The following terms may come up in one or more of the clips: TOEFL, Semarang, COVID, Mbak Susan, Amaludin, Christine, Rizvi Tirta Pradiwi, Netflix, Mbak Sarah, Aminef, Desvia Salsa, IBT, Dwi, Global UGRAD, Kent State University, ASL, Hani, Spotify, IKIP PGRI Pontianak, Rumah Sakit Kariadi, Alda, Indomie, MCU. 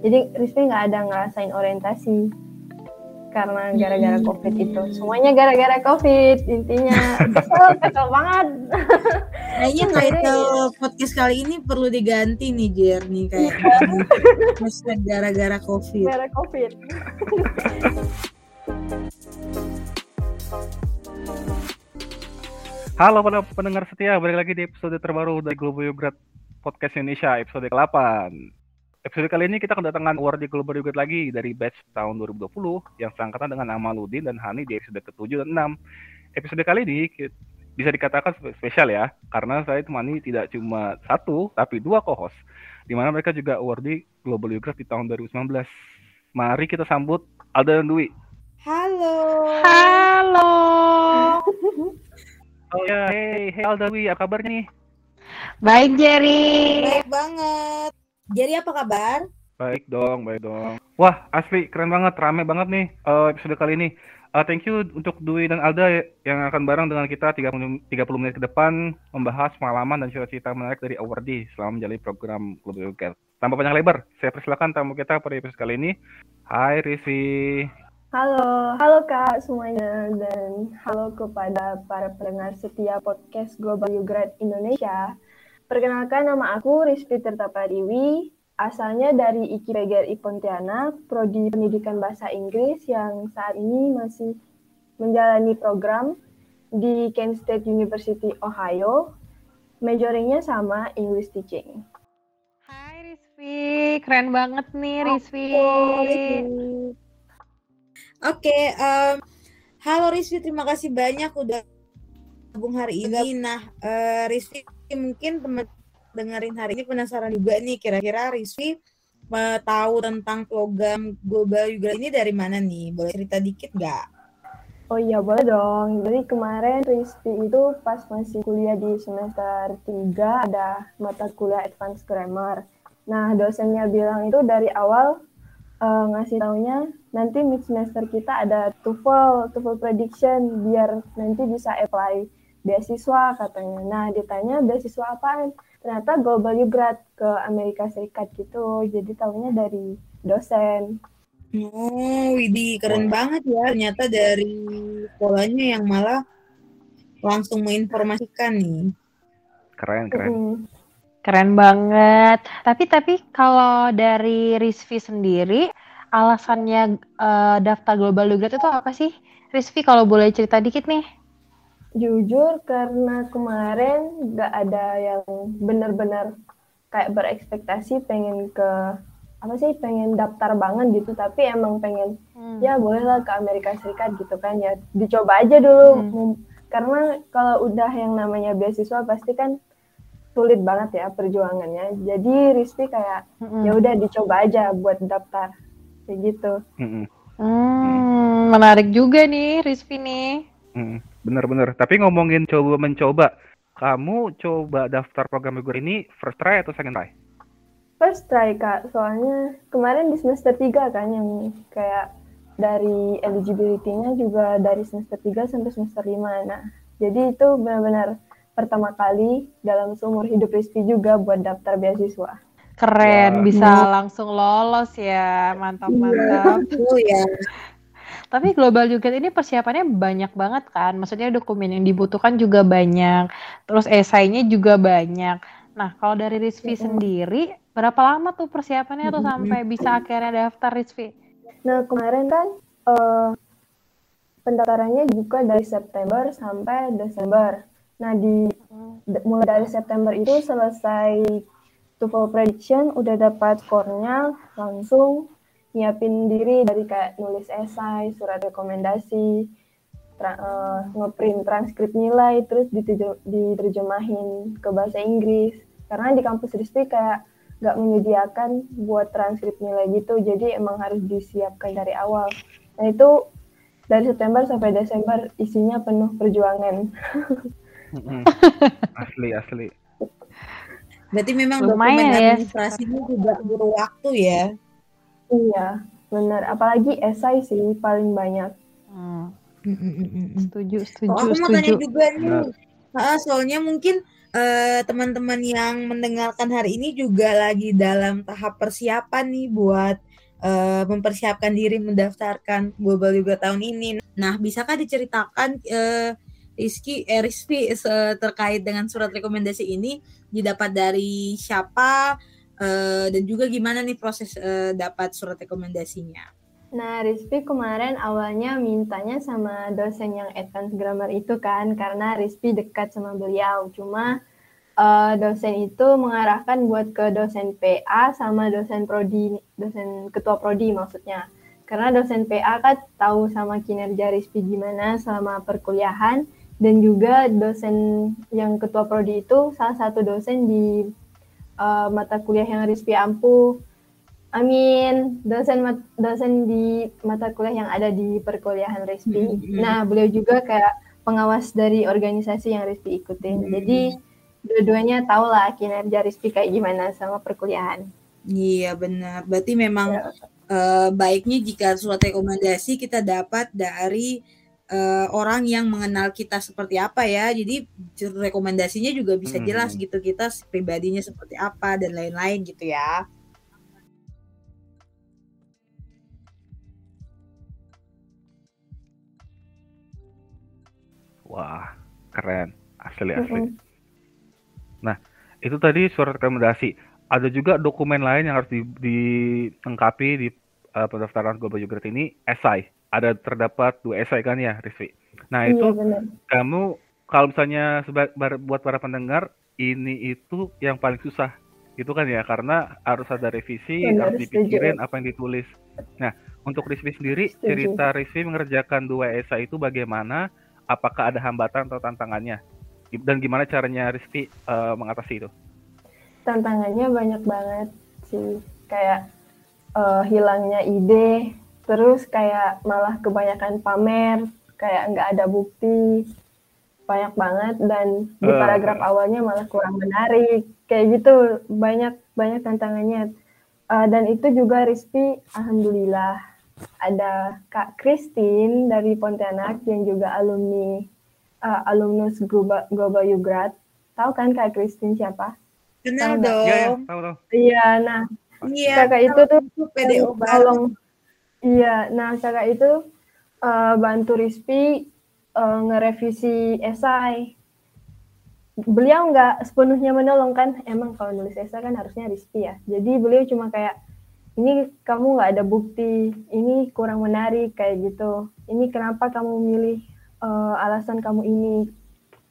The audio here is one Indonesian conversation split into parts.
Jadi Rizvi nggak ada ngerasain orientasi karena gara-gara COVID itu. Semuanya gara-gara COVID intinya. Kesel banget. Kayaknya podcast kali ini perlu diganti nih Jerni kayak gara-gara COVID. Gara COVID. Halo para pendengar setia, balik lagi di episode terbaru dari Global UGRAD Podcast Indonesia, episode ke-8. Episode kali ini kita kedatangan award di Global UGRAD lagi dari batch tahun 2020 yang seangkatan dengan Amaludin dan Hani di episode ke-7 dan 6. Episode kali ini bisa dikatakan spesial ya, karena saya temani tidak cuma satu, tapi dua co-host, di mana mereka juga award di Global UGRAD di tahun 2019. Mari kita sambut Alda dan Dwi. Halo. Halo. Oh ya, hey Alda, Dwi, apa kabarnya nih? Baik Jerry. Baik banget. Jadi apa kabar? Baik dong, baik dong. Wah, asli keren banget, rame banget nih episode kali ini. Thank you untuk Dwi dan Alda yang akan bareng dengan kita 30 menit ke depan membahas pengalaman dan cerita menarik dari awardee selama menjalani program Global UGRAD. Tanpa panjang lebar, saya persilakan tamu kita pada episode kali ini. Hai Rizvi. Halo, halo Kak semuanya dan halo kepada para pendengar setia podcast Global UGRAD Indonesia. Perkenalkan, nama aku Rizvi Tirta Pradiwi, asalnya dari IKIP PGRI Pontianak, prodi Pendidikan Bahasa Inggris yang saat ini masih menjalani program di Kent State University, Ohio. Majoringnya sama, English Teaching. Hai Rizvi, keren banget nih Rizvi. Oke, halo Rizvi, terima kasih banyak udah gabung hari ini. Nah, Rizvi, mungkin teman dengerin hari ini penasaran juga nih, kira-kira Rizvi tahu tentang program Global UGRAD ini dari mana nih? Boleh cerita dikit nggak? Oh iya, boleh dong. Jadi kemarin Rizvi itu pas masih kuliah di semester 3 ada mata kuliah Advanced Grammar. Nah, dosennya bilang itu dari awal ngasih taunya nanti mid-semester kita ada TOEFL prediction biar nanti bisa apply beasiswa katanya. Nah, ditanya beasiswa apaan? Ternyata Global UGRAD ke Amerika Serikat gitu. Jadi tahunya dari dosen. Oh, widih, keren banget ya. Ternyata dari sekolahnya yang malah langsung menginformasikan nih. Keren. Keren banget. Tapi kalau dari Rizvi sendiri, alasannya daftar Global UGRAD itu apa sih? Rizvi, kalau boleh cerita dikit nih. Jujur, karena kemarin nggak ada yang benar-benar kayak berekspektasi pengen daftar banget gitu, tapi emang pengen ya bolehlah ke Amerika Serikat gitu kan, ya dicoba aja dulu karena kalau udah yang namanya beasiswa pasti kan sulit banget ya perjuangannya. Jadi Rizvi kayak ya udah dicoba aja buat daftar kayak gitu. Menarik juga nih Rizvi nih. Benar-benar. Tapi ngomongin mencoba, kamu coba daftar program UGRAD ini first try atau second try? First try, Kak. Soalnya kemarin di semester 3 kan yang kayak dari eligibility-nya juga dari semester 3 sampai semester 5. Nah, jadi itu benar-benar pertama kali dalam seumur hidup Rizvi juga buat daftar beasiswa. Keren, bisa langsung lolos ya. Mantap-mantap. Iya. Tapi Global UGRAD ini persiapannya banyak banget kan, maksudnya dokumen yang dibutuhkan juga banyak, terus esainya juga banyak. Nah, kalau dari Rizvi sendiri, berapa lama tuh persiapannya tuh sampai bisa akhirnya daftar Rizvi? Nah, kemarin kan pendaftarannya juga dari September sampai Desember. Nah, mulai dari September itu selesai TOEFL prediction, udah dapat skornya, langsung nyiapin diri dari kayak nulis esai, surat rekomendasi, ngeprint transkrip nilai, terus diterjemahin ke bahasa Inggris. Karena di kampus Rizvi kayak nggak menyediakan buat transkrip nilai gitu, jadi emang harus disiapkan dari awal. Nah itu dari September sampai Desember isinya penuh perjuangan. Asli. Berarti memang lumayan dokumen administrasinya juga butuh waktu ya. Iya, benar. Apalagi esai sih paling banyak. Setuju. Aku mau tanya juga nih, soalnya mungkin teman-teman yang mendengarkan hari ini juga lagi dalam tahap persiapan nih buat mempersiapkan diri mendaftarkan Global UGRAD tahun ini. Nah, bisakah diceritakan Rizvi terkait dengan surat rekomendasi ini didapat dari siapa dan juga gimana nih proses dapat surat rekomendasinya? Nah, Rizvi kemarin awalnya mintanya sama dosen yang advance grammar itu kan, karena Rizvi dekat sama beliau. Cuma dosen itu mengarahkan buat ke dosen PA sama dosen prodi, dosen ketua prodi maksudnya. Karena dosen PA kan tahu sama kinerja Rizvi gimana selama perkuliahan, dan juga dosen yang ketua prodi itu salah satu dosen di mata kuliah yang Rizvi ampuh. Dosen di mata kuliah yang ada di perkuliahan Rizvi. Nah, beliau juga kayak pengawas dari organisasi yang Rizvi ikutin. Jadi, dua-duanya tahu lah kinerja Rizvi kayak gimana sama perkuliahan. Iya, benar. Berarti memang baiknya jika surat rekomendasi kita dapat dari orang yang mengenal kita seperti apa ya. Jadi, rekomendasinya juga bisa jelas gitu. Kita pribadinya seperti apa dan lain-lain gitu ya. Wah, keren. Asli. Nah, itu tadi surat rekomendasi. Ada juga dokumen lain yang harus dilengkapi di pendaftaran Global UGRAD ini, esai. Ada terdapat 2 esai kan ya, Rizvi? Nah, itu iya, kamu kalau misalnya buat para pendengar, ini itu yang paling susah. Gitu kan ya, karena harus ada revisi, harus dipikirin apa yang ditulis. Nah, untuk Rizvi sendiri, cerita Rizvi mengerjakan 2 esai itu bagaimana? Apakah ada hambatan atau tantangannya? Dan gimana caranya Rizvi mengatasi itu? Tantangannya banyak banget sih. Kayak hilangnya ide, terus kayak malah kebanyakan pamer, kayak nggak ada bukti, banyak banget. Dan di paragraf awalnya malah kurang menarik. Kayak gitu, banyak tantangannya. Dan itu juga Rizvi, alhamdulillah, ada Kak Christine dari Pontianak yang juga alumnus Global UGRAD. Tahu kan Kak Christine siapa? Kenal dong. Iya, tahu. Iya, nah. Iya, kakak itu tuh PDO Balong. Iya, nah kakak itu bantu Rizvi ngerevisi esai. Beliau nggak sepenuhnya menolong kan, emang kalau nulis esai kan harusnya Rizvi ya. Jadi beliau cuma kayak, ini kamu nggak ada bukti, ini kurang menarik, kayak gitu. Ini kenapa kamu milih alasan kamu ini,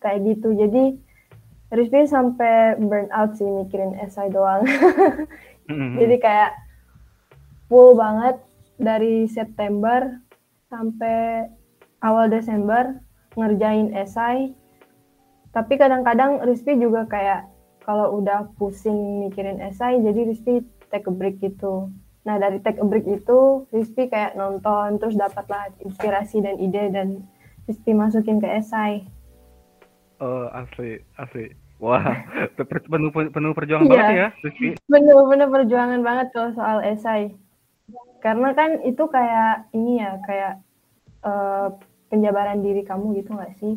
kayak gitu. Jadi, Rizvi sampai burn out sih mikirin esai doang. Jadi kayak full banget dari September sampai awal Desember ngerjain esai. Tapi kadang-kadang Rizvi juga kayak kalau udah pusing mikirin esai, jadi Rizvi take a break gitu. Nah, dari take a break itu Rizvi kayak nonton, terus dapatlah inspirasi dan ide, dan Rizvi masukin ke esai. Asli. Wah, penuh perjuangan banget ya, Rizvi. Bener-bener perjuangan banget kalau soal esai. Karena kan itu kayak ini ya, kayak penjabaran diri kamu gitu nggak sih?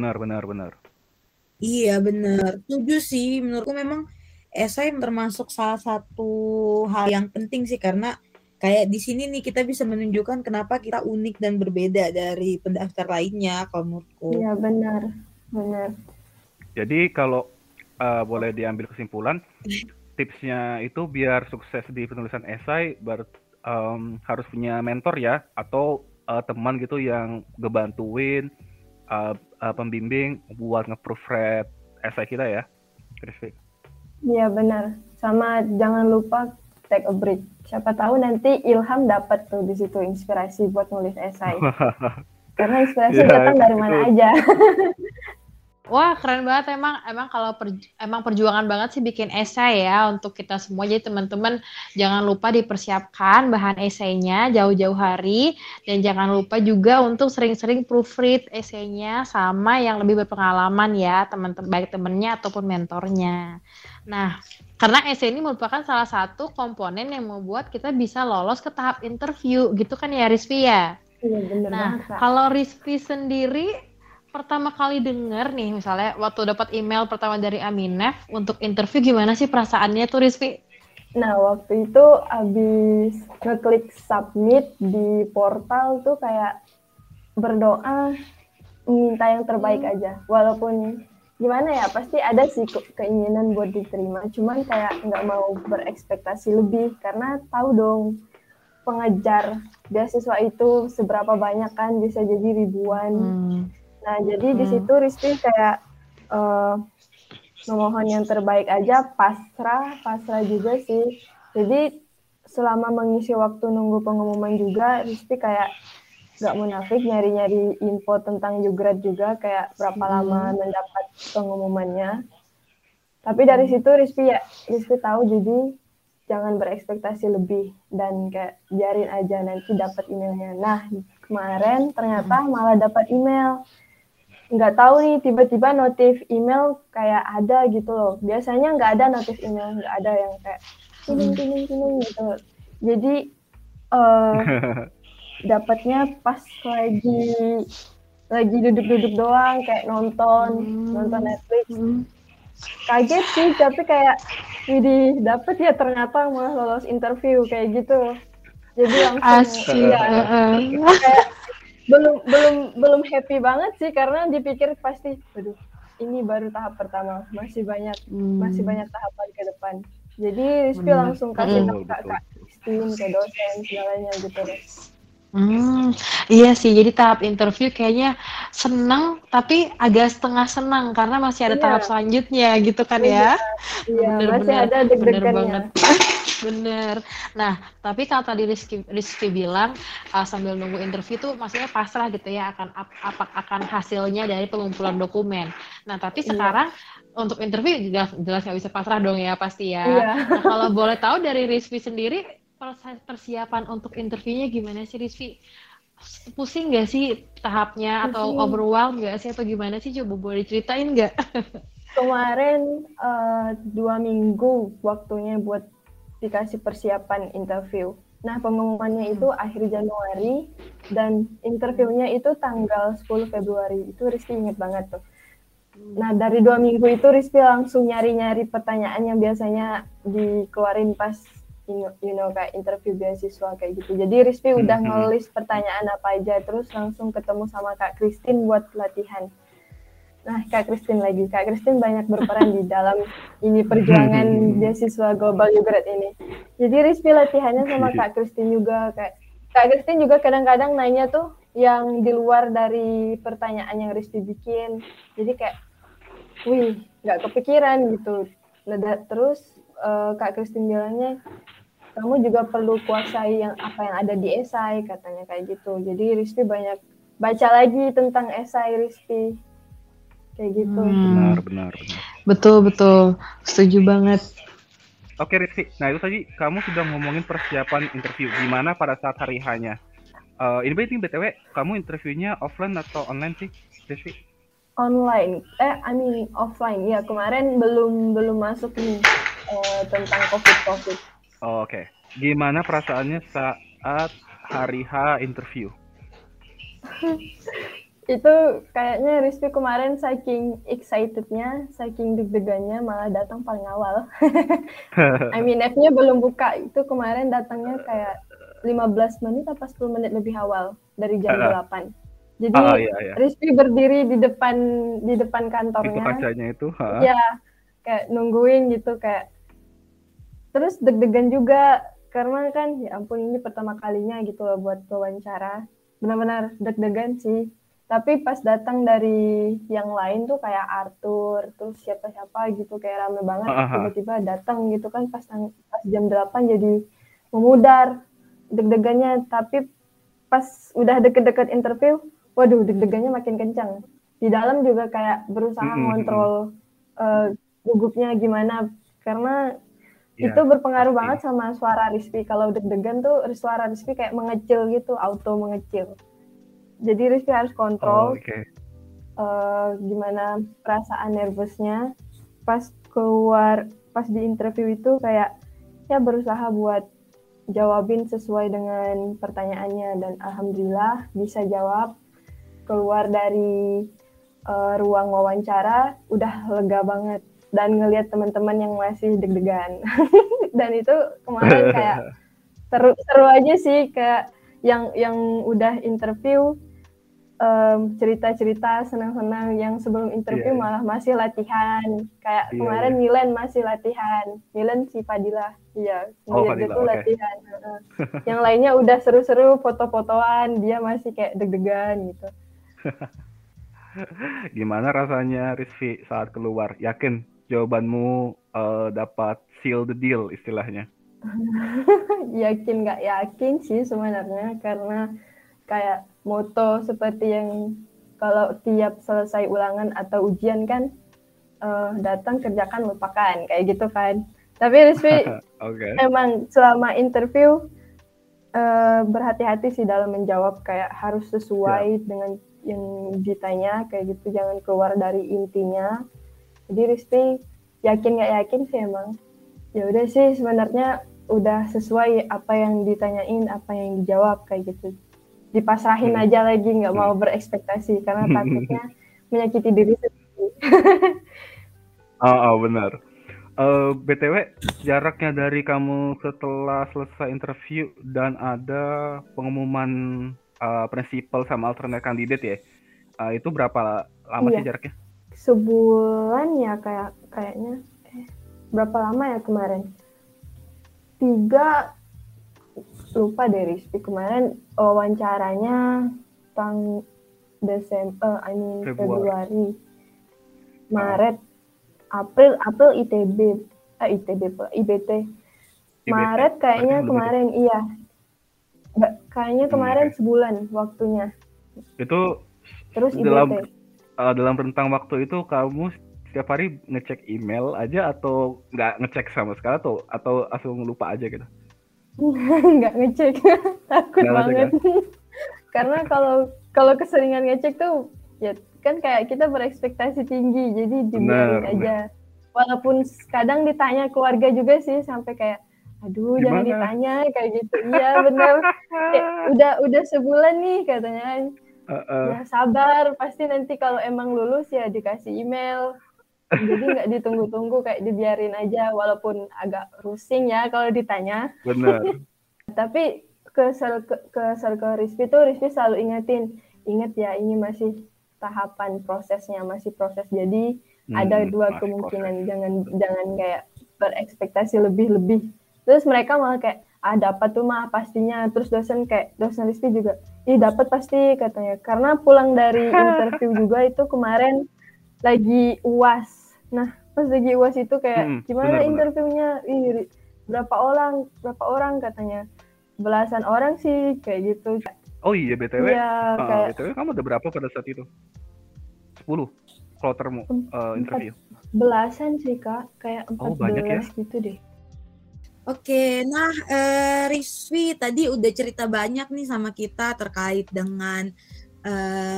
Benar. Iya, benar. Setuju sih, menurutku memang esai termasuk salah satu hal yang penting sih, karena kayak di sini nih kita bisa menunjukkan kenapa kita unik dan berbeda dari pendaftar lainnya kalau menurutku. Iya, benar. Jadi kalau boleh diambil kesimpulan, tipsnya itu biar sukses di penulisan esai harus punya mentor ya, atau teman gitu yang ngebantuin pembimbing buat nge-proofread esai kita ya, Rizvi. Iya, benar. Sama jangan lupa take a break. Siapa tahu nanti ilham dapat tuh di situ, inspirasi buat nulis esai. Karena inspirasi datang dari mana aja. Wah, keren banget emang kalau perjuangan banget sih bikin esai ya untuk kita semua. Jadi teman-teman jangan lupa dipersiapkan bahan esainya jauh-jauh hari, dan jangan lupa juga untuk sering-sering proofread esainya sama yang lebih berpengalaman ya, teman-teman, baik temennya ataupun mentornya. Nah, karena esai ini merupakan salah satu komponen yang membuat kita bisa lolos ke tahap interview gitu kan ya, Rizvi ya? Iya, benar banget. Nah, kalau Rizvi sendiri pertama kali denger nih misalnya waktu dapat email pertama dari Aminef untuk interview, gimana sih perasaannya tuh Rizvi? Nah waktu itu abis ngeklik submit di portal tuh kayak berdoa minta yang terbaik aja, walaupun gimana ya pasti ada sih keinginan buat diterima, cuman kayak nggak mau berekspektasi lebih karena tahu dong pengejar beasiswa itu seberapa banyak kan, bisa jadi ribuan. Nah jadi di situ Rizvi kayak memohon yang terbaik aja, pasrah juga sih. Jadi selama mengisi waktu nunggu pengumuman juga Rizvi kayak gak munafik nyari-nyari info tentang UGRAD juga, kayak berapa lama mendapat pengumumannya. Tapi dari situ Rizvi tahu jadi jangan berekspektasi lebih dan kayak biarin aja nanti dapat emailnya. Nah kemarin ternyata malah dapat email, nggak tahu nih tiba-tiba notif email kayak ada gitu loh. Biasanya nggak ada notif email, nggak ada yang kayak kining gitu. Jadi dapatnya pas lagi duduk-duduk doang kayak nonton Netflix. Kaget sih tapi kayak widih dapet ya ternyata, malah lolos interview kayak gitu. Jadi langsung kayak belum happy banget sih karena dipikir pasti waduh ini baru tahap pertama, masih banyak tahapan ke depan. Jadi Rizvi langsung kasih Kak Christine ke dosen segalanya gitu deh. Iya sih, jadi tahap interview kayaknya senang tapi agak setengah senang karena masih ada tahap selanjutnya gitu kan ya. Iya, masih ada deg-degannya. Bener. Nah, tapi kalau tadi Rizvi bilang sambil nunggu interview tuh maksudnya pasrah gitu ya akan hasilnya dari pengumpulan dokumen. Nah, tapi sekarang untuk interview jelas nggak bisa pasrah dong ya pasti ya. Iya. Nah, kalau boleh tahu dari Rizvi sendiri persiapan untuk interviewnya gimana sih Rizvi? Pusing nggak sih tahapnya atau overwhelmed nggak sih atau gimana sih? Coba boleh ceritain nggak? Kemarin 2 minggu waktunya buat dikasih persiapan interview. Nah, pengumumannya itu akhir Januari dan interviewnya itu tanggal 10 Februari. Itu Rizvi inget banget tuh. Nah, dari 2 minggu itu Rizvi langsung nyari-nyari pertanyaan yang biasanya dikeluarin pas kayak interview beasiswa kayak gitu. Jadi Rizvi udah ngelis pertanyaan apa aja, terus langsung ketemu sama Kak Christine buat latihan. Nah, Kak Christine banyak berperan di dalam ini perjuangan beasiswa Global UGRAD ini. Jadi Rizvi latihannya sama Kak Christine juga. Kak Christine juga kadang-kadang nanya tuh yang di luar dari pertanyaan yang Rizvi bikin. Jadi kayak, wih, nggak kepikiran gitu. Terus Kak Christine bilangnya, kamu juga perlu kuasai apa yang ada di esai, katanya kayak gitu. Jadi Rizvi banyak baca lagi tentang esai Rizvi. Kayak gitu. Benar. Betul. Setuju banget. Oke Rizvi, nah itu tadi kamu sudah ngomongin persiapan interview gimana pada saat hari H-nya. Ini BTW, kamu interviewnya offline atau online sih Rizvi? Online, offline. Ya kemarin belum masuk nih tentang COVID. Oke. Gimana perasaannya saat hari H interview? Itu kayaknya Rizvi kemarin saking excitednya, saking deg-degannya malah datang paling awal. Aminef-nya belum buka, itu kemarin datangnya kayak 15 menit atau 10 menit lebih awal dari jam 8. Jadi Rizvi berdiri di depan kantornya. Itu kacanya itu. Iya, kayak nungguin gitu kayak. Terus deg-degan juga karena kan ya ampun ini pertama kalinya gitu loh buat wawancara. Benar-benar deg-degan sih. Tapi pas datang dari yang lain tuh kayak Arthur, terus siapa-siapa gitu kayak rame banget. Tiba-tiba datang gitu kan pas jam 8 jadi memudar deg-degannya. Tapi pas udah deket-deket interview, waduh deg-degannya makin kencang. Di dalam juga kayak berusaha ngontrol gugupnya gimana. Karena itu berpengaruh banget sama suara Rizvi. Kalau deg-degan tuh suara Rizvi kayak mengecil gitu, auto mengecil. Jadi Rizvi harus kontrol gimana perasaan nervousnya pas di interview itu kayak ya berusaha buat jawabin sesuai dengan pertanyaannya dan alhamdulillah bisa jawab keluar dari ruang wawancara udah lega banget dan ngelihat teman-teman yang masih deg-degan dan itu kemarin kayak seru aja sih, kayak yang udah interview cerita-cerita senang-senang, yang sebelum interview malah masih latihan, kayak kemarin Milen masih latihan, Milen si Fadila itu latihan yang lainnya udah seru-seru foto-fotoan, dia masih kayak deg-degan gitu. Gimana rasanya Rizvi saat keluar? Yakin jawabanmu dapat seal the deal istilahnya? Yakin nggak yakin sih sebenarnya, karena kayak moto seperti yang kalau tiap selesai ulangan atau ujian kan datang kerjakan lupakan kayak gitu kan. Tapi Rizvi emang selama interview berhati-hati sih dalam menjawab, kayak harus sesuai dengan yang ditanya kayak gitu, jangan keluar dari intinya. Jadi Rizvi yakin nggak yakin sih emang ya udah sih sebenarnya udah sesuai apa yang ditanyain, apa yang dijawab kayak gitu, dipasrahin aja lagi, nggak mau berekspektasi karena takutnya menyakiti diri sendiri. Benar. BTW, jaraknya dari kamu setelah selesai interview dan ada pengumuman prinsipal sama alternate kandidat ya, itu berapa lama sih jaraknya? Sebulan ya kayaknya. Berapa lama ya kemarin? 3, lupa deh Rizvi, kemarin wawancaranya tang Februari. Maret, April IBT. Maret kayaknya kemarin sebulan waktunya. Itu terus IBT. Dalam rentang waktu itu kamu setiap hari ngecek email aja atau nggak ngecek sama sekali atau langsung lupa aja gitu? Nggak ngecek, takut gak banget. Karena kalau keseringan ngecek tuh ya kan kayak kita berekspektasi tinggi, jadi dibiarin aja. Walaupun kadang ditanya keluarga juga sih, sampai kayak aduh gimana? Jangan ditanya kayak gitu. Iya benar. Udah sebulan nih katanya. Ya sabar, pasti nanti kalau emang lulus ya dikasih email. Jadi nggak ditunggu-tunggu, kayak dibiarin aja, walaupun agak rusing ya kalau ditanya. Benar. Tapi ke circle Rizvi tuh Rizvi selalu ingat ya ini masih tahapan prosesnya, masih proses. Jadi ada dua kemungkinan, proses. Jangan kayak berekspektasi lebih-lebih. Terus mereka malah kayak dapat tuh mah pastinya. Terus dosen Rizvi juga, ih dapat pasti katanya. Karena pulang dari interview juga itu kemarin lagi UAS. Nah, pas lagi UAS itu kayak gimana interviewnya? Ih, berapa orang katanya? Belasan orang sih kayak gitu. Oh iya BTW. Ya, kayak... BTW kamu udah berapa pada saat itu? 10 klotermu interview. Belasan sih Kak, kayak 14 gitu deh. Oke, nah Rizvi tadi udah cerita banyak nih sama kita terkait dengan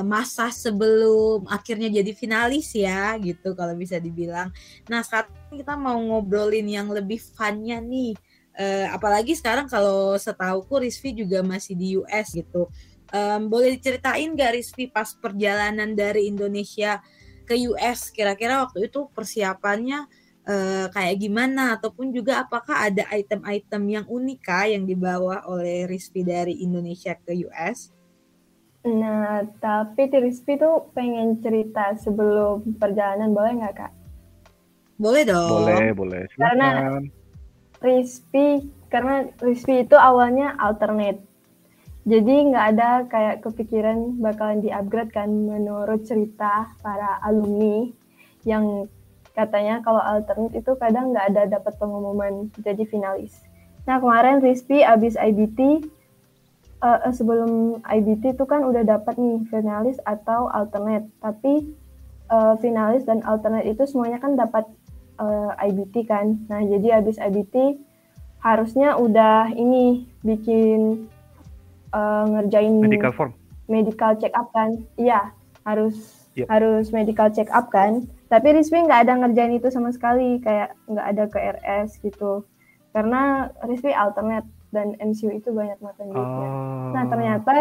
masa sebelum akhirnya jadi finalis ya gitu kalau bisa dibilang. Nah sekarang kita mau ngobrolin yang lebih funnya nih, apalagi sekarang kalau setauku Rizvi juga masih di US gitu. Boleh diceritain gak Rizvi pas perjalanan dari Indonesia ke US kira-kira waktu itu persiapannya kayak gimana, ataupun juga apakah ada item-item yang unik kah yang dibawa oleh Rizvi dari Indonesia ke US? Nah, tapi Rizvi tuh pengen cerita sebelum perjalanan, boleh nggak, Kak? Boleh dong. Boleh. Silakan. Karena Rizvi itu awalnya alternate. Jadi nggak ada kayak kepikiran bakalan di-upgrade kan, menurut cerita para alumni yang katanya kalau alternate itu kadang nggak ada dapat pengumuman jadi finalis. Nah, kemarin Rizvi abis IBT, sebelum IBT itu kan udah dapat nih finalis atau alternate, tapi finalis dan alternate itu semuanya kan dapat IBT kan. Nah jadi abis IBT harusnya udah ini bikin ngerjain medical check up kan, iya harus medical check up kan. Tapi Rizvi nggak ada ngerjain itu sama sekali, kayak nggak ada ke RS gitu, karena Rizvi alternate dan MCU itu banyak matematiknya. Nah ternyata,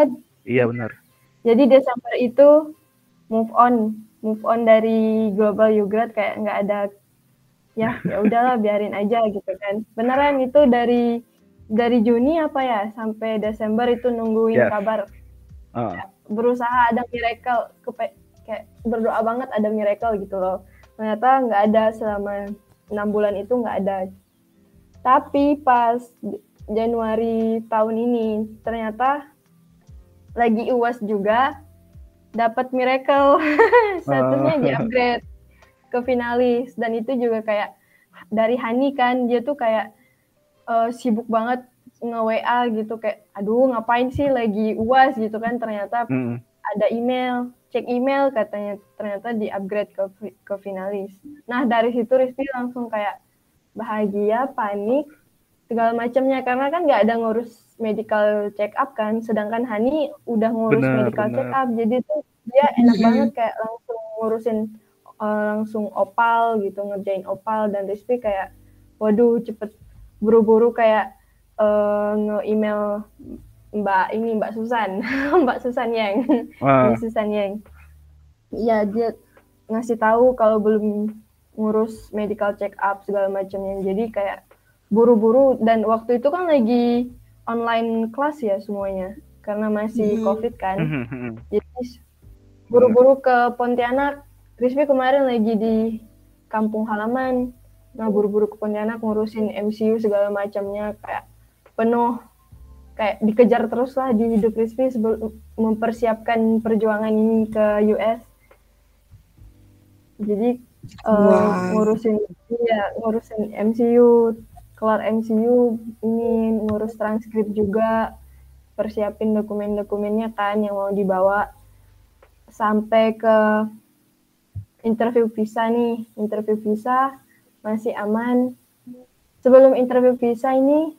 iya benar. Jadi Desember itu move on move on dari Global UGRAD kayak nggak ada, ya udahlah biarin aja gitu kan. Beneran itu dari Juni apa ya sampai Desember itu nungguin kabar. Berusaha ada miracle, kayak berdoa banget ada miracle gitu loh. Ternyata nggak ada, selama 6 bulan itu nggak ada. Tapi pas Januari tahun ini ternyata lagi UAS juga dapat miracle statusnya di-upgrade ke finalis. Dan itu juga kayak dari Hani kan, dia tuh kayak sibuk banget nge-WA gitu kayak aduh ngapain sih lagi UAS gitu kan, ternyata ada email, cek email katanya ternyata di-upgrade ke finalis. Nah dari situ Rizvi langsung kayak bahagia, panik, segala macamnya, karena kan nggak ada ngurus medical check up kan, sedangkan Hani udah ngurus medical check up, jadi tuh dia enak banget kayak langsung ngurusin langsung opal gitu, ngerjain opal. Dan Rizvi kayak waduh cepet buru-buru kayak nge-email Mbak Susan, Mbak Susan Yang, ya dia ngasih tahu kalau belum ngurus medical check up segala macamnya, jadi kayak buru-buru. Dan waktu itu kan lagi online kelas ya semuanya, karena masih COVID kan, jadi buru-buru ke Pontianak. Rizvi kemarin lagi di kampung halaman, nah buru-buru ke Pontianak ngurusin MCU segala macamnya, kayak penuh. Kayak dikejar terus lah di hidup Rizvi sebelum mempersiapkan perjuangan ini ke US. Jadi ngurusin MCU, kelar MCU ini ngurus transkrip juga, persiapin dokumen-dokumennya kan yang mau dibawa, sampai ke interview visa nih. Interview visa masih aman. Sebelum interview visa ini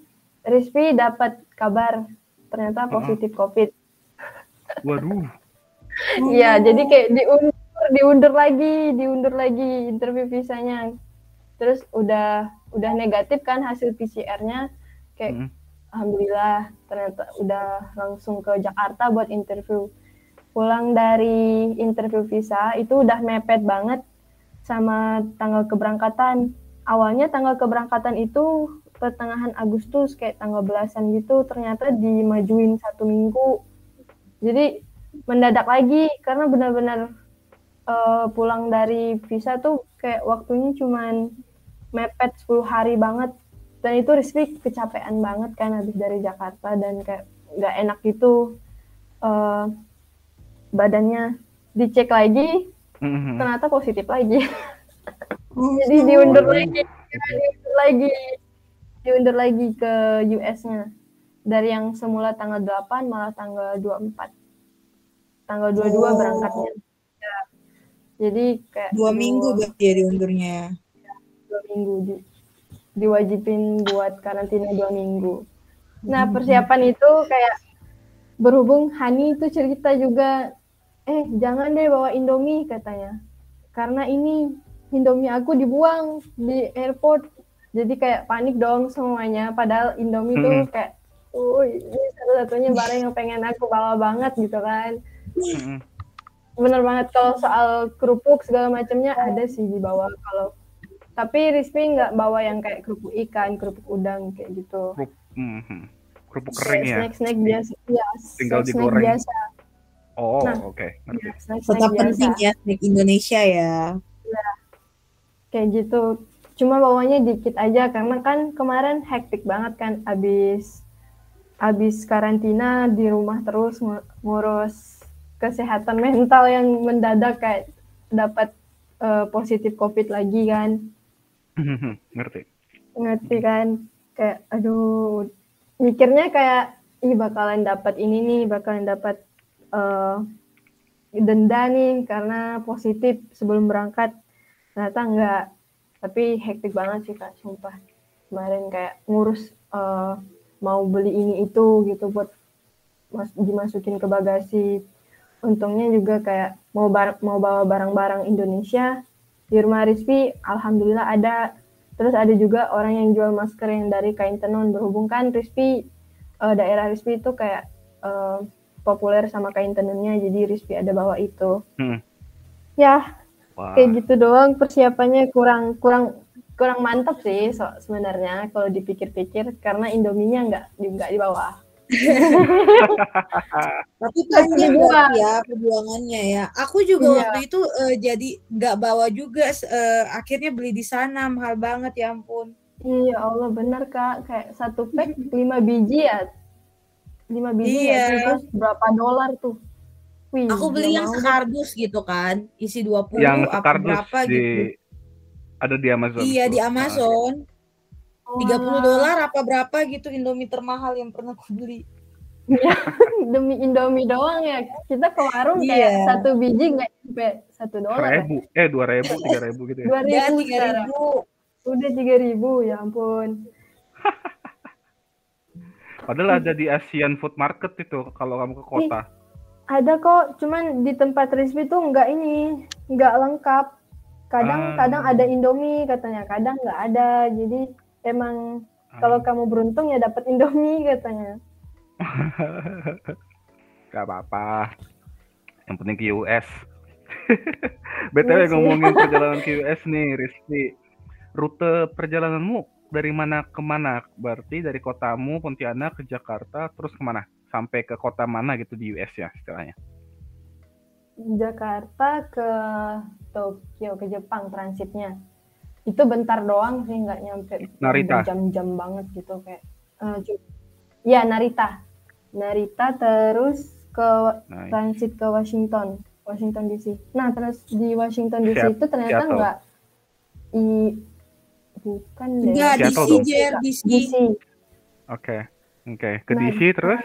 Rizvi dapat kabar ternyata positif COVID. Waduh. Iya, jadi kayak diundur lagi interview visanya. Terus udah negatif kan hasil PCR-nya, kayak alhamdulillah ternyata udah langsung ke Jakarta buat interview. Pulang dari interview visa itu udah mepet banget sama tanggal keberangkatan. Awalnya tanggal keberangkatan itu pertengahan Agustus, kayak tanggal belasan gitu, ternyata dimajuin 1 minggu. Jadi mendadak lagi, karena benar-benar pulang dari visa tuh kayak waktunya cuman mepet 10 hari banget. Dan itu Rizvi kecapean banget kan habis dari Jakarta, dan kayak nggak enak gitu badannya. Dicek lagi, ternyata positif lagi. Jadi diundur lagi ke US-nya. Dari yang semula tanggal 8 malah tanggal 24. Tanggal 22 berangkatnya. Ya. Jadi kayak 2 minggu berarti ya diundurnya. Ya, 2 minggu diwajibin buat karantina 2 minggu. Nah, persiapan itu kayak berhubung Hani itu cerita juga, jangan deh bawa Indomie katanya. Karena ini Indomie aku dibuang di airport. Jadi kayak panik dong semuanya, padahal Indomie tuh kayak, ini satu-satunya barang yang pengen aku bawa banget gitu kan. Bener banget, kalau soal kerupuk segala macamnya ada sih dibawa kalau. Tapi Rizvi nggak bawa yang kayak kerupuk ikan, kerupuk udang kayak gitu. Kerupuk kering ya. Snack-snack biasa. Ya, tinggal digoreng. Biasa. Oh, nah, oke. Ya, tetap penting ya snack Indonesia ya. Ya, kayak gitu. Cuma bawanya dikit aja, karena kan kemarin hektik banget kan, abis karantina di rumah terus ngurus kesehatan mental yang mendadak kayak dapat positif COVID lagi kan. Ngerti kan, kayak aduh mikirnya kayak bakalan dapat ini nih, bakalan dapat denda nih karena positif sebelum berangkat, ternyata enggak. Tapi hektik banget sih Kak, sumpah. Kemarin kayak ngurus mau beli ini itu gitu buat dimasukin ke bagasi. Untungnya juga kayak mau bawa barang-barang Indonesia. Di rumah Rizvi alhamdulillah ada. Terus ada juga orang yang jual masker yang dari kain tenun, berhubung kan Rizvi daerah Rizvi itu kayak populer sama kain tenunnya, jadi Rizvi ada bawa itu. ya. Wah, kayak gitu doang persiapannya, kurang mantap sih sebenarnya kalau dipikir-pikir, karena Indominya nggak di bawah. Tapi panjang ya perjuangannya ya. Aku juga waktu itu jadi nggak bawa juga, akhirnya beli di sana, mahal banget ya ampun. Iya Allah, benar Kak, kayak satu pack 5 biji ya, 5 biji ya, terus berapa dolar tuh. Wih, aku beli yang sekardus gitu kan, isi 20 yang sekardus berapa di, gitu. Ada di Amazon. Iya tuh, di Amazon. Oh, $30 apa berapa gitu, Indomie termahal yang pernah aku beli. Demi Indomie doang ya. Kita ke warung kayak satu biji nggak sampai $1. 2.000, 3.000 gitu ya. 2.000, 3.000. Udah 3.000 ya ampun. Padahal ada di Asian Food Market itu kalau kamu ke kota. Ada kok, cuman di tempat Rizvi tuh nggak lengkap. Kadang ada Indomie katanya, kadang nggak ada. Jadi emang kalau kamu beruntung ya dapat Indomie katanya. Gak apa-apa, yang penting ke US. BTW ngomongin perjalanan ke US nih Rizvi, rute perjalananmu dari mana ke mana? Berarti dari kotamu Pontianak ke Jakarta, terus kemana? Sampai ke kota mana gitu di US ya istilahnya? Jakarta ke Tokyo, ke Jepang transitnya. Itu bentar doang sih, nggak nyampe jam-jam banget gitu kayak. Ya Narita terus ke transit ke Washington DC. Nah terus di Washington DC itu ternyata DC. Oke. Ke DC terus?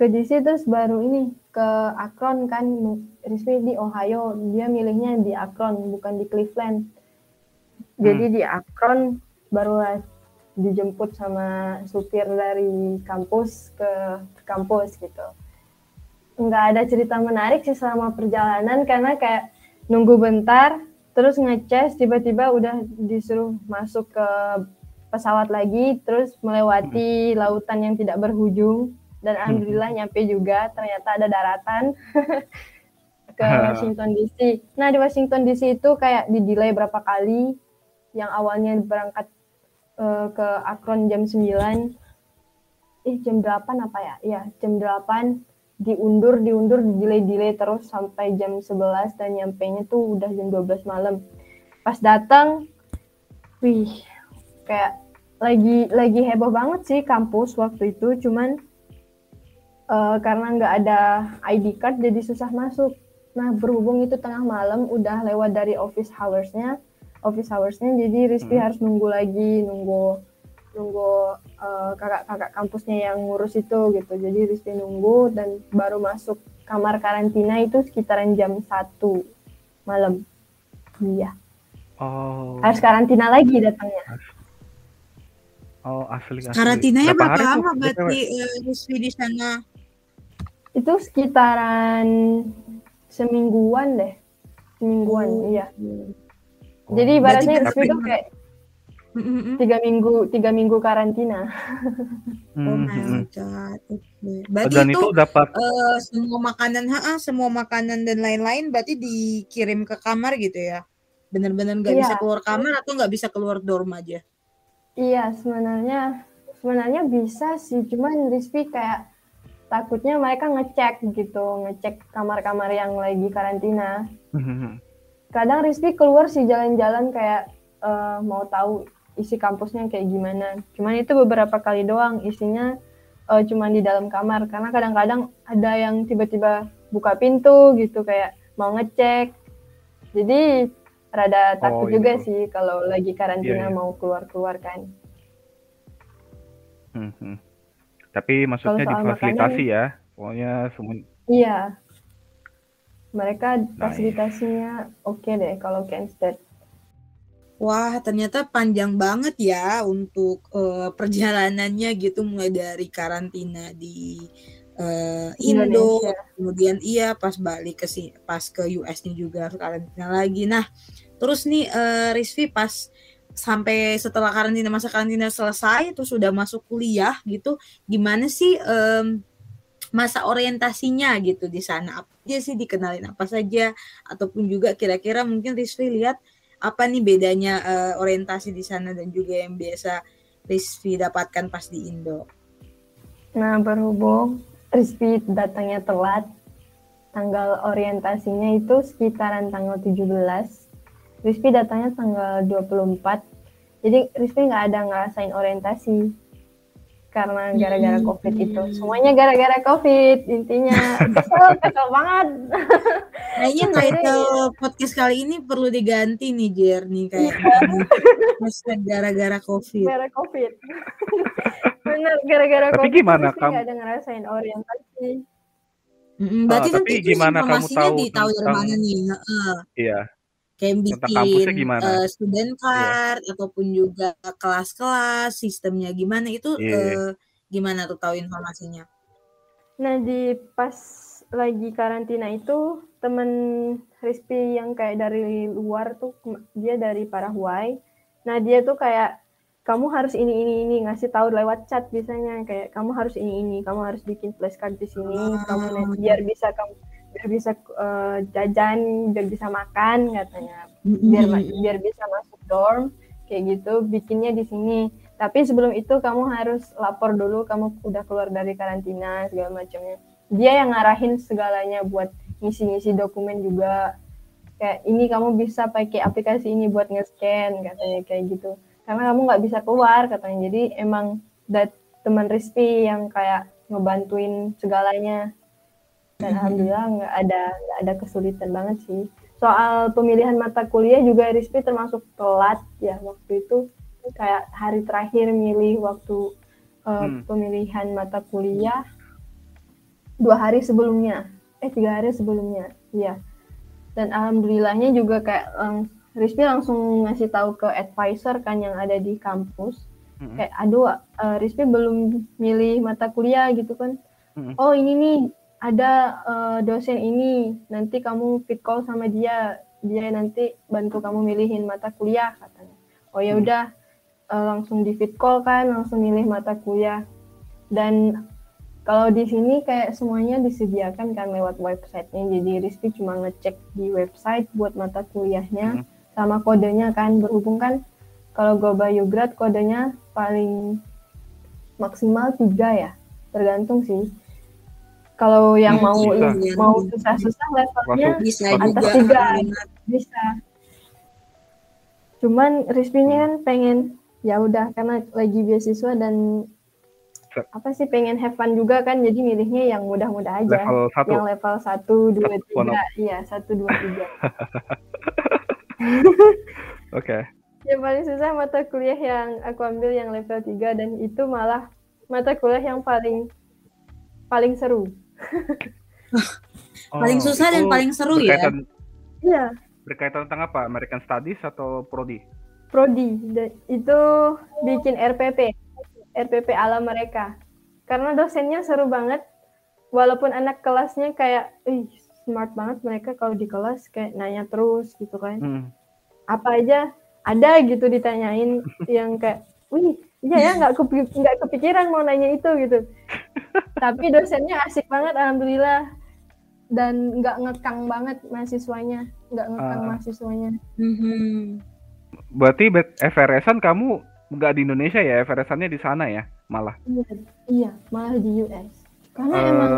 Ke DC terus baru ini ke Akron kan, Rizvi di Ohio, dia milihnya di Akron bukan di Cleveland. Jadi di Akron baru dijemput sama supir dari kampus ke kampus gitu. Nggak ada cerita menarik sih selama perjalanan, karena kayak nunggu bentar, terus nge-charge, tiba-tiba udah disuruh masuk ke pesawat lagi, terus melewati lautan yang tidak berhujung. Dan alhamdulillah nyampe juga, ternyata ada daratan ke Washington DC. Nah di Washington DC itu kayak di-delay berapa kali, yang awalnya berangkat ke Akron jam 9, jam 8 apa ya? Iya jam 8, diundur, delay terus sampai jam 11, dan nyampenya tuh udah jam 12 malam. Pas datang, wih kayak lagi heboh banget sih kampus waktu itu, cuman karena nggak ada ID card jadi susah masuk. Nah berhubung itu tengah malam, udah lewat dari office hours-nya, jadi Rizvi harus nunggu kakak-kakak kampusnya yang ngurus itu gitu. Jadi Rizvi nunggu dan baru masuk kamar karantina itu sekitaran jam 1 malam. Iya. Oh. Harus karantina lagi datangnya. Oh, asli. Karantinanya berapa lama berarti Rizvi di sana? Itu sekitaran semingguan. Iya. Oh, jadi ibaratnya Rizvi itu kayak 3 minggu karantina. Oh my god. Okay. Berarti dan itu dapat semua makanan dan lain-lain berarti dikirim ke kamar gitu ya? Benar-benar nggak bisa keluar kamar atau nggak bisa keluar dorm aja? Iya, sebenarnya bisa sih, cuman Rizvi kayak takutnya mereka ngecek kamar-kamar yang lagi karantina. Kadang Rizvi keluar sih jalan-jalan kayak mau tahu isi kampusnya kayak gimana. Cuman itu beberapa kali doang, isinya cuman di dalam kamar. Karena kadang-kadang ada yang tiba-tiba buka pintu gitu kayak mau ngecek. Jadi rada takut juga sih kalau lagi karantina mau keluar-keluar kan. Tapi maksudnya difasilitasi makanan, ya, pokoknya semua. Iya, mereka fasilitasinya oke deh kalau Kent State. Wah, ternyata panjang banget ya untuk perjalanannya gitu, mulai dari karantina di Indo, kemudian pas balik ke US-nya juga karantina lagi. Nah, terus nih Rizvi pas sampai setelah masa karantina selesai terus sudah masuk kuliah gitu, gimana sih masa orientasinya gitu di sana. Apa aja sih dikenalin apa saja, ataupun juga kira-kira mungkin Rizvi lihat apa nih bedanya orientasi di sana dan juga yang biasa Rizvi dapatkan pas di Indo. Nah, berhubung Rizvi datangnya telat, tanggal orientasinya itu sekitaran tanggal 17. Rizvi datangnya tanggal 24. Jadi Rizvi nggak ada ngerasain orientasi karena gara-gara COVID itu. Semuanya gara-gara COVID intinya. Kesel banget. Kayaknya title podcast kali ini perlu diganti nih, Jerni, kayak gara-gara COVID. Gara-gara COVID. Benar, gara-gara tapi COVID. Gimana Rizvi nggak ada ngerasain orientasi. Berarti kan itu informasinya di tahun mana nih? Iya. Kayak bikin student card, ataupun juga kelas-kelas, sistemnya gimana itu, gimana tuh tahu informasinya? Nah, di pas lagi karantina itu, temen Rizvi yang kayak dari luar tuh, dia dari Paraguay. Nah, dia tuh kayak, kamu harus ini, ngasih tahu lewat chat biasanya. Kayak, kamu harus ini, kamu harus bikin flashcard di sini, kamu biar bisa jajan, biar bisa makan katanya, biar bisa masuk dorm kayak gitu, bikinnya di sini. Tapi sebelum itu kamu harus lapor dulu kamu udah keluar dari karantina segala macamnya. Dia yang ngarahin segalanya buat ngisi-ngisi dokumen juga. Kayak ini kamu bisa pakai aplikasi ini buat nge-scan katanya kayak gitu. Karena kamu nggak bisa keluar katanya. Jadi emang teman Rizvi yang kayak ngebantuin segalanya. Dan alhamdulillah nggak ada kesulitan banget sih. Soal pemilihan mata kuliah juga Rizvi termasuk telat ya waktu itu, kayak hari terakhir milih waktu pemilihan mata kuliah 2 hari sebelumnya, 3 hari sebelumnya, iya. Dan alhamdulillahnya juga kayak Rizvi langsung ngasih tahu ke advisor kan yang ada di kampus, kayak aduh Rizvi belum milih mata kuliah gitu kan, oh ini nih. Ada dosen ini, nanti kamu fit call sama dia nanti bantu kamu milihin mata kuliah katanya. Oh ya udah, langsung di fit call kan, langsung milih mata kuliah. Dan kalau di sini kayak semuanya disediakan kan lewat websitenya, jadi Rizvi cuma ngecek di website buat mata kuliahnya sama kodenya kan, berhubung kan kalau Global UGRAD kodenya paling maksimal 3 ya, tergantung sih. Kalau yang mau susah-susah levelnya bisa atas 3 bisa. Cuman Rizvinya kan pengen ya udah karena lagi beasiswa dan pengen have fun juga kan, jadi milihnya yang mudah-mudah aja. Yang level 1, 2, 3. Iya, 1, 2, 3. Oke. Yang paling susah mata kuliah yang aku ambil yang level 3, dan itu malah mata kuliah yang paling seru. Paling susah dan paling seru berkaitan, ya? Iya. Berkaitan tentang apa? American Studies atau Prodi? Prodi. Itu bikin RPP ala mereka. Karena dosennya seru banget. Walaupun anak kelasnya kayak, smart banget mereka kalau di kelas kayak nanya terus gitu kan. Apa aja ada gitu ditanyain yang kayak, iya ya nggak kepikiran mau nanya itu gitu. Tapi dosennya asik banget, alhamdulillah, dan nggak ngekang banget mahasiswanya, Berarti FRS-an kamu nggak di Indonesia ya, FRS-annya di sana ya, malah? Iya, malah di US. Karena emang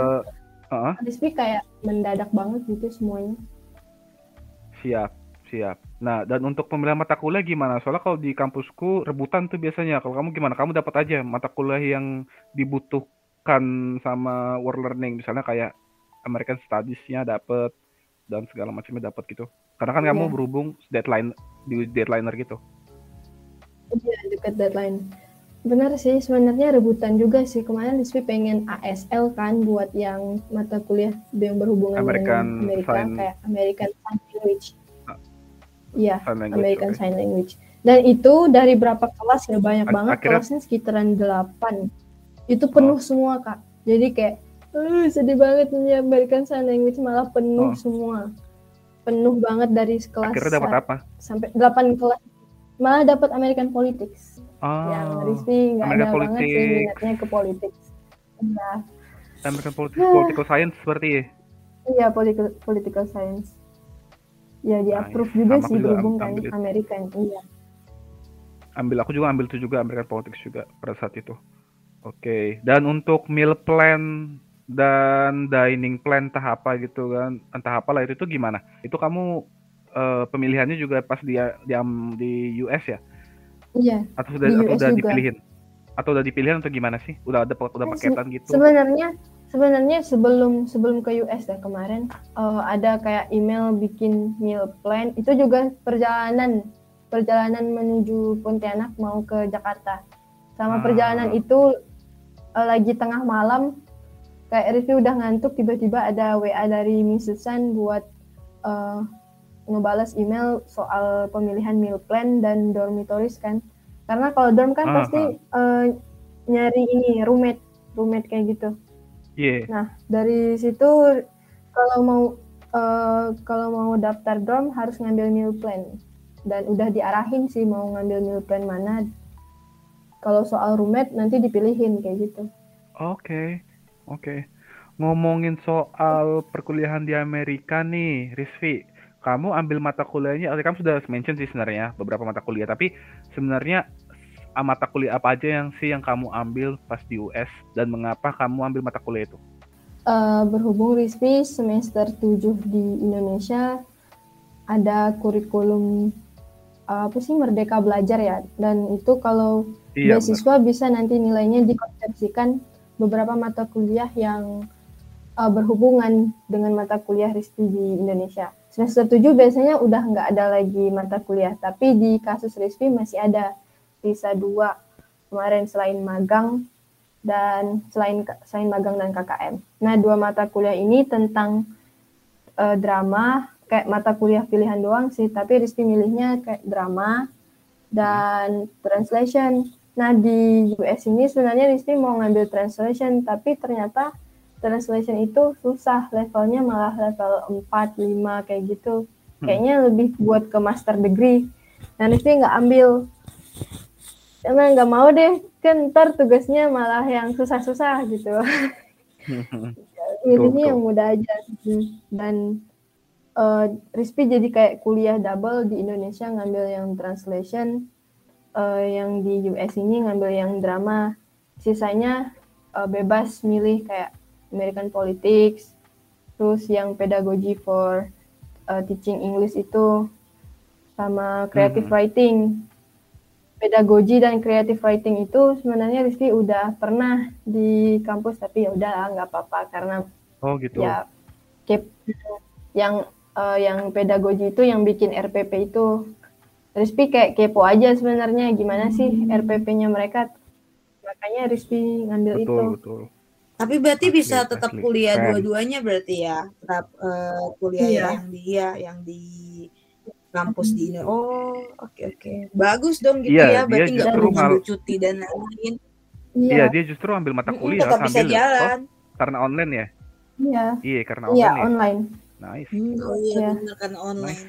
Rizvi kayak mendadak banget gitu semuanya. Siap. Nah, dan untuk pemilihan mata kuliah gimana? Soalnya kalau di kampusku rebutan tuh biasanya. Kalau kamu gimana? Kamu dapat aja mata kuliah yang dibutuh kan sama world learning, misalnya kayak American Studies-nya dapat dan segala macamnya dapat gitu. Karena kan kamu berhubung deadliner gitu. Iya, dekat deadline. Benar sih, sebenarnya rebutan juga sih. Kemarin Rizvi pengen ASL kan buat yang mata kuliah yang berhubungan dengan Amerika, kayak American Sign Language. Iya, American Sign Language. Dan itu dari berapa kelas ya, banyak banget. Akhirnya, kelasnya sekitaran 8. Itu penuh semua, Kak. Jadi kayak, sedih banget menyampaikan sign language malah penuh semua. Penuh banget dari kelas. Akhirnya dapat apa? Sampai 8 kelas. Malah dapat American Politics. Yang Rizvi nggak ada banget sih minatnya ke politik. Nah, American Political Science seperti iya, Political Science. Ya, di approve juga sih berhubung kan American. Iya. Aku juga ambil American Politics juga pada saat itu. Oke, dan untuk meal plan dan dining plan entah apa gitu kan, entah apalah itu gimana? Itu kamu pemilihannya juga pas di US ya? Iya. Atau sudah dipilihin? Atau udah dipilihin atau gimana sih? Udah paketan gitu? Sebenarnya sebelum ke US ya kemarin ada kayak email bikin meal plan. Itu juga perjalanan menuju Pontianak mau ke Jakarta. Sama perjalanan itu lagi tengah malam kayak Rizvi udah ngantuk, tiba-tiba ada WA dari Miss Susan buat ngebales email soal pemilihan meal plan dan dormitories kan. Karena kalau dorm kan pasti nyari ini roommate kayak gitu. Yeah. Nah dari situ kalau mau daftar dorm harus ngambil meal plan dan udah diarahin sih mau ngambil meal plan mana. Kalau soal roommate nanti dipilihin kayak gitu. Oke. Ngomongin soal perkuliahan di Amerika nih, Rizvi. Kamu ambil mata kuliahnya, kamu sudah mention sih sebenarnya beberapa mata kuliah, tapi sebenarnya mata kuliah apa aja yang kamu ambil pas di US dan mengapa kamu ambil mata kuliah itu? Berhubung Rizvi semester 7 di Indonesia ada kurikulum Merdeka Belajar ya, dan itu kalau beasiswa bisa nanti nilainya dikonsepsikan beberapa mata kuliah yang berhubungan dengan mata kuliah Rizvi di Indonesia. Semester 7 biasanya udah nggak ada lagi mata kuliah, tapi di kasus Rizvi masih ada sisa 2 kemarin selain magang dan KKM. Nah, 2 mata kuliah ini tentang drama, kayak mata kuliah pilihan doang sih, tapi Rizvi milihnya kayak drama dan translation. Nah, di US ini sebenarnya Rizvi mau ngambil translation, tapi ternyata translation itu susah, levelnya malah level 4, 5 kayak gitu. Kayaknya lebih buat ke master degree. Nah, Rizvi nggak ambil. Karena nggak mau deh, kan ntar tugasnya malah yang susah-susah gitu. Milihnya yang mudah aja. Dan Rizvi jadi kayak kuliah double di Indonesia ngambil yang translation, yang di US ini ngambil yang drama. Sisanya bebas milih kayak American Politics, terus yang pedagogy for teaching English itu, sama creative writing. Pedagogy dan creative writing itu sebenarnya Rizvi udah pernah di kampus, tapi ya udah nggak apa-apa karena gitu. Ya yang pedagogy itu yang bikin RPP itu Rizvi kayak kepo aja sebenarnya gimana sih RPP-nya mereka, makanya Rizvi ngambil itu. Betul. Tapi berarti bisa tetap kuliah dua-duanya berarti ya, tetap kuliah yang di kampus di Indo. Oke. Bagus dong gitu ya, berarti nggak perlu cuti dan lain-lain. Iya, dia justru ambil mata kuliah tetap bisa jalan. Karena online ya? Iya, karena online. Iya, online. Nice. Benar karena online.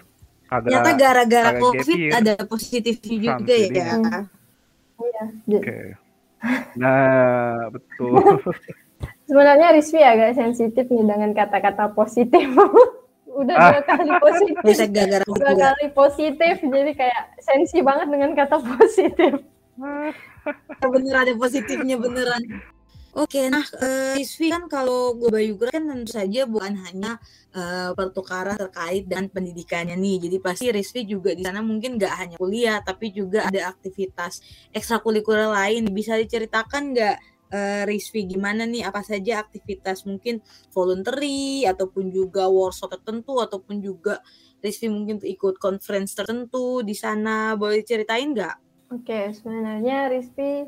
Ternyata gara-gara COVID ada positifnya juga ya. Iya. Oke. Nah, betul. Sebenarnya Rizvi agak sensitif nih dengan kata-kata positif. Udah 2 kali positif, jadi kayak sensi banget dengan kata positif. Bener ada positifnya beneran. Oke, nah Rizvi kan kalau Global UGRAD kan tentu saja bukan hanya pertukaran terkait dengan pendidikannya nih. Jadi pasti Rizvi juga di sana mungkin nggak hanya kuliah, tapi juga ada aktivitas ekstrakurikuler lain. Bisa diceritakan nggak Rizvi gimana nih, apa saja aktivitas mungkin voluntary ataupun juga workshop tertentu ataupun juga Rizvi mungkin ikut conference tertentu di sana, boleh ceritain nggak? Oke, sebenarnya Rizvi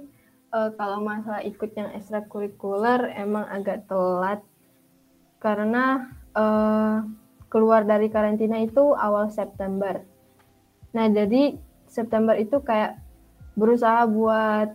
kalau masalah ikut yang ekstrakurikuler emang agak telat karena keluar dari karantina itu awal September. Nah, jadi September itu kayak berusaha buat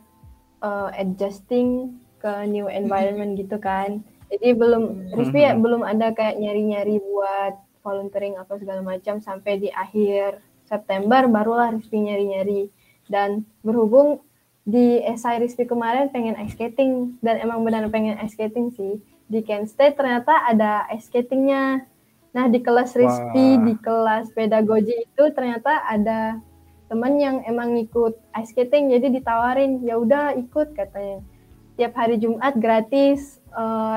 adjusting ke new environment gitu kan. Jadi belum ada kayak nyari-nyari buat volunteering atau segala macam sampai di akhir September barulah Rizvi nyari-nyari. Dan berhubung di esai Rizvi kemarin pengen ice skating, dan emang benar pengen ice skating sih. di Kent State ternyata ada ice skatingnya. Nah di kelas Rizvi, di kelas pedagogi itu ternyata ada teman yang emang ikut ice skating, jadi ditawarin, ya udah ikut katanya. Tiap hari Jumat gratis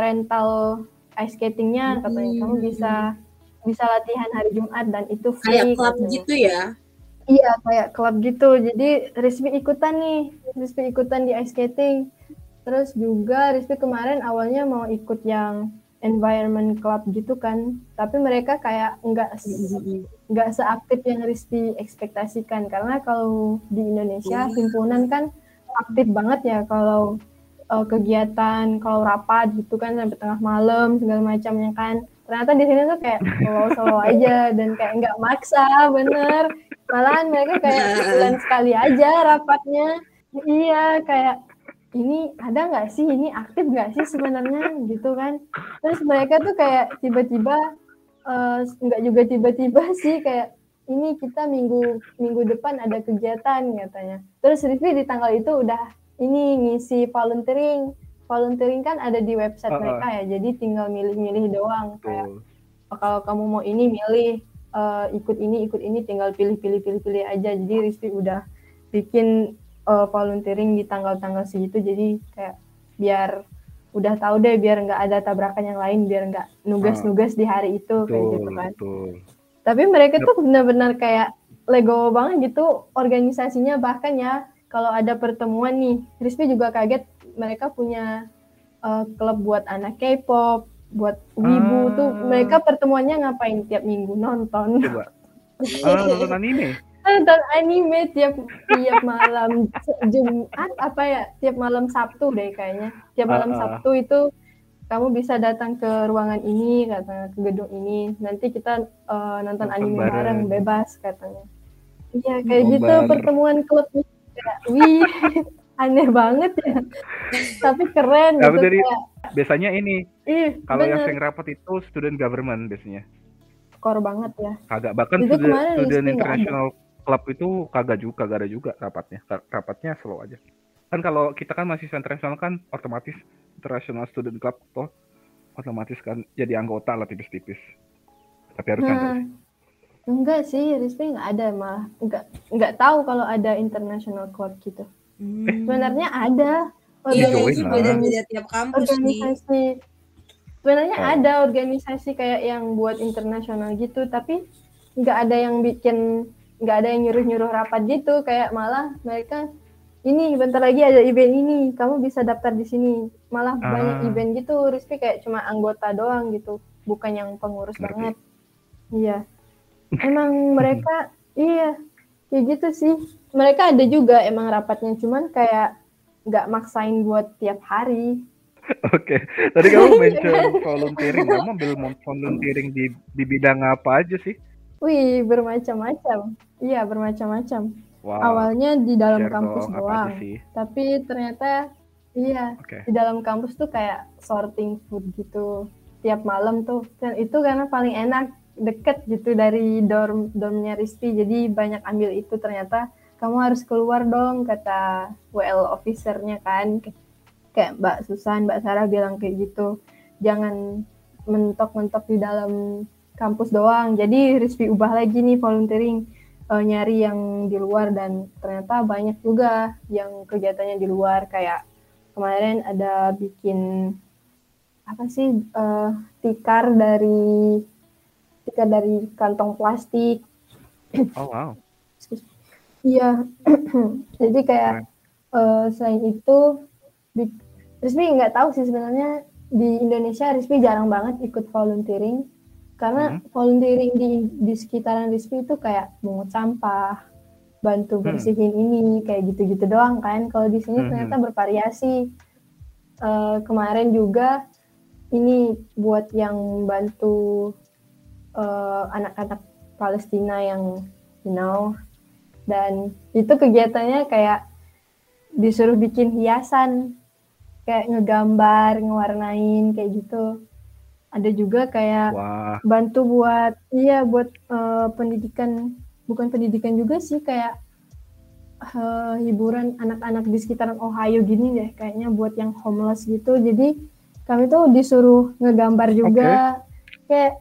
rental ice skatingnya, katanya kamu bisa latihan hari Jumat dan itu free. Kayak klub katanya. Gitu ya? Iya kayak klub gitu. Jadi Rizvi ikutan nih, Rizvi ikutan di ice skating. Terus juga Rizvi kemarin awalnya mau ikut yang environment club gitu kan, tapi mereka kayak nggak seaktif yang Rizvi ekspektasikan, karena kalau di Indonesia himpunan kan aktif banget ya, kalau kegiatan, kalau rapat gitu kan sampai tengah malam segala macamnya kan. Ternyata di sini tuh kayak solo aja dan kayak nggak maksa bener, malahan mereka kayak bulan sekali aja rapatnya. Iya kayak ini ada nggak sih, ini aktif nggak sih sebenarnya gitu kan. Terus mereka tuh kayak tiba-tiba, nggak juga tiba-tiba sih, kayak ini kita minggu depan ada kegiatan katanya. Terus Rizvi di tanggal itu udah ini ngisi volunteering kan ada di website mereka ya, jadi tinggal milih-milih doang. Kayak kalau kamu mau ini milih, ikut ini, tinggal pilih-pilih aja. Jadi Rizvi udah bikin volunteering di tanggal-tanggal segitu, jadi kayak biar udah tahu deh, biar nggak ada tabrakan yang lain, biar nggak nugas-nugas di hari itu kayak gitu kan. Tapi mereka tuh benar-benar kayak legowo banget gitu organisasinya. Bahkan ya kalau ada pertemuan nih, Rizvi juga kaget, mereka punya klub buat anak K-pop, buat wibu tuh. Mereka pertemuannya ngapain tiap minggu? Nonton. Coba. Nonton anime. Nonton anime tiap malam Jumat tiap malam Sabtu deh kayaknya. Tiap malam Sabtu itu kamu bisa datang ke ruangan ini, katanya, ke gedung ini. Nanti kita nonton anime bareng bebas katanya. Iya kayak gitu pertemuan klub. Wih, aneh banget ya. Tapi keren gitu. Dari, kayak biasanya ini. Kalau yang sering rapat itu student government biasanya. Kor banget ya. Kagak, bahkan itu student international club itu kagak ada juga rapatnya. Rapatnya slow aja. Kan kalau kita kan mahasiswa internasional kan otomatis international student club toh otomatis kan jadi anggota lah tipis-tipis. Tapi harus anggota. Enggak sih, Rizvi enggak ada malah. Enggak tahu kalau ada international club gitu. Sebenarnya ada. Organisasi beda-beda tiap kampus nih. Sebenarnya ada organisasi kayak yang buat internasional gitu, tapi enggak ada yang nyuruh-nyuruh rapat gitu, kayak malah mereka ini bentar lagi ada event ini, kamu bisa daftar di sini. Malah banyak event gitu, Rizvi kayak cuma anggota doang gitu, bukan yang pengurus banget. Iya. Emang mereka iya kayak gitu sih. Mereka ada juga emang rapatnya, cuman kayak nggak maksain buat tiap hari. Oke, tadi kamu mention volunteering. Kamu ambil volunteering di bidang apa aja sih? Wih, bermacam-macam. Iya, bermacam-macam. Wow. Awalnya di dalam kampus doang, tapi ternyata di dalam kampus tuh kayak sorting food gitu tiap malam tuh. Dan itu karena paling enak, deket gitu dari dormnya Rizvi, jadi banyak ambil itu. Ternyata kamu harus keluar dong kata WL officernya kan, kayak Mbak Susan, Mbak Sarah bilang kayak gitu, jangan mentok-mentok di dalam kampus doang. Jadi Rizvi ubah lagi nih volunteering, nyari yang di luar, dan ternyata banyak juga yang kegiatannya di luar. Kayak kemarin ada bikin tikar dari kantong plastik. Oh wow. Iya. Jadi kayak selain itu, Rizvi nggak tahu sih sebenarnya di Indonesia Rizvi jarang banget ikut volunteering, karena volunteering di sekitaran Rizvi itu kayak mau sampah, bantu bersihin ini kayak gitu-gitu doang kan. Kalau di sini ternyata bervariasi. Kemarin juga ini buat yang bantu anak-anak Palestina yang dan itu kegiatannya kayak disuruh bikin hiasan, kayak ngegambar, ngewarnain kayak gitu. Ada juga kayak bantu buat bukan pendidikan juga sih, kayak hiburan anak-anak di sekitaran Ohio gini deh kayaknya, buat yang homeless gitu. Jadi kami tuh disuruh ngegambar juga, kayak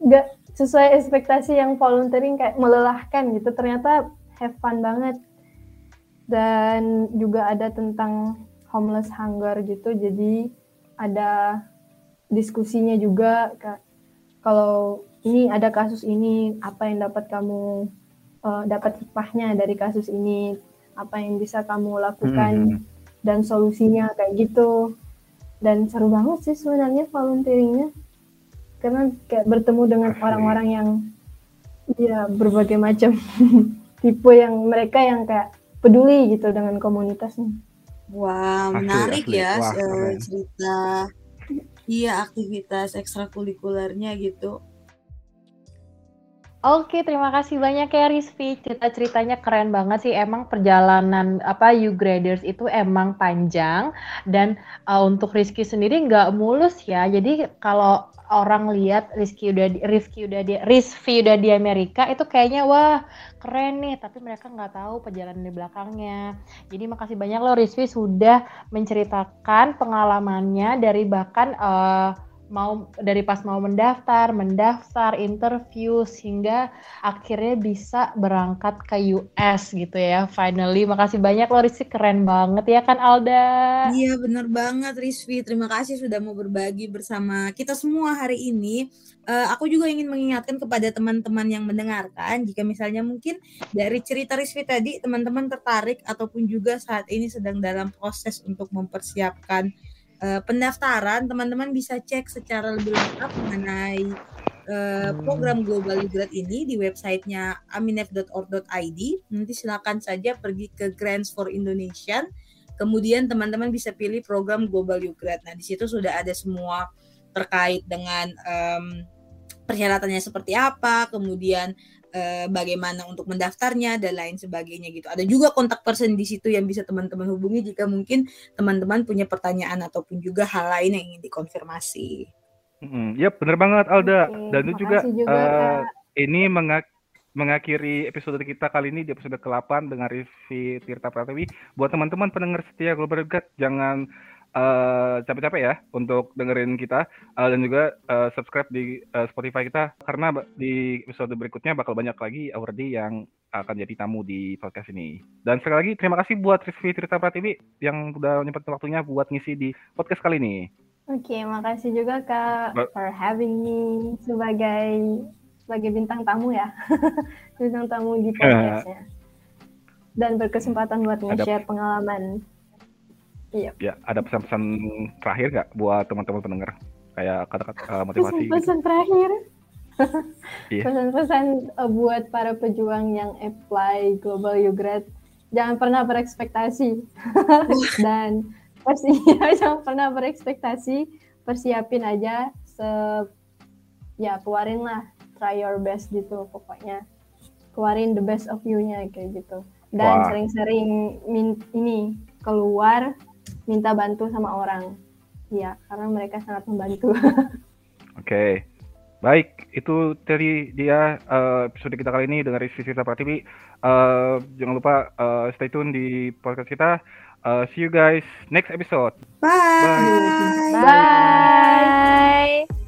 nggak sesuai ekspektasi yang volunteering, kayak melelahkan gitu. Ternyata have fun banget. Dan juga ada tentang homeless hunger gitu, jadi ada diskusinya juga, kalau ini ada kasus ini, apa yang dapat kamu dapat hikmahnya dari kasus ini, apa yang bisa kamu lakukan dan solusinya, kayak gitu. Dan seru banget sih sebenarnya volunteeringnya, karena kayak bertemu dengan orang-orang yang ya berbagai macam tipe, yang mereka yang kayak peduli gitu dengan komunitasnya. Wah, menarik ya. Wah, cerita aktivitas ekstrakurikulernya gitu. Oke, terima kasih banyak ya Rizvi. Cerita-ceritanya keren banget sih. Emang perjalanan UGraders itu emang panjang, dan untuk Rizvi sendiri nggak mulus ya. Jadi kalau orang lihat Rizvi udah di Amerika itu kayaknya wah keren nih, tapi mereka nggak tahu perjalanan di belakangnya. Jadi makasih banyak loh Rizvi sudah menceritakan pengalamannya dari bahkan pas mau mendaftar, interview, sehingga akhirnya bisa berangkat ke US gitu ya, finally. Makasih banyak loh Rizvi, keren banget ya kan Alda? Iya bener banget Rizvi, terima kasih sudah mau berbagi bersama kita semua hari ini. Aku juga ingin mengingatkan kepada teman-teman yang mendengarkan, jika misalnya mungkin dari cerita Rizvi tadi teman-teman tertarik ataupun juga saat ini sedang dalam proses untuk mempersiapkan pendaftaran, teman-teman bisa cek secara lebih lengkap mengenai program Global UGRAD ini di websitenya aminef.org.id. Nanti silakan saja pergi ke Grants for Indonesian, kemudian teman-teman bisa pilih program Global UGRAD. Nah, di situ sudah ada semua terkait dengan persyaratannya seperti apa, kemudian bagaimana untuk mendaftarnya dan lain sebagainya gitu. Ada juga kontak person di situ yang bisa teman-teman hubungi jika mungkin teman-teman punya pertanyaan ataupun juga hal lain yang ingin dikonfirmasi. Ya benar banget Alda. Dan itu juga ini mengakhiri episode kita kali ini, di episode ke-8 dengan Rizvi Tirta Pratiwi. Buat teman-teman pendengar setia Global UGRAD, jangan capek-capek ya untuk dengerin kita, dan juga subscribe di Spotify kita, karena di episode berikutnya bakal banyak lagi awardee yang akan jadi tamu di podcast ini. Dan sekali lagi terima kasih buat Rizvi Tirta Pratiwi yang udah nyempetin waktunya buat ngisi di podcast kali ini. Oke, makasih juga Kak for having me sebagai bintang tamu ya. Bintang tamu di podcastnya, dan berkesempatan buat nge-share pengalaman. Iya. Ya, ada pesan-pesan terakhir nggak buat teman-teman pendengar? Kayak kata-kata motivasi. Pesan gitu. Terakhir. Iya. Pesan-pesan buat para pejuang yang apply Global UGRAD, jangan pernah berekspektasi. Dan pastinya jangan pernah berekspektasi, persiapin aja, keluarin lah, try your best gitu pokoknya. Keluarin the best of you-nya kayak gitu. Dan sering-sering keluar minta bantu sama orang, ya, karena mereka sangat membantu. Oke. Baik, itu dari dia episode kita kali ini dengan Rizvi Tirta Pratiwi. Jangan lupa stay tune di podcast kita. See you guys next episode. Bye. Bye. Bye. Bye.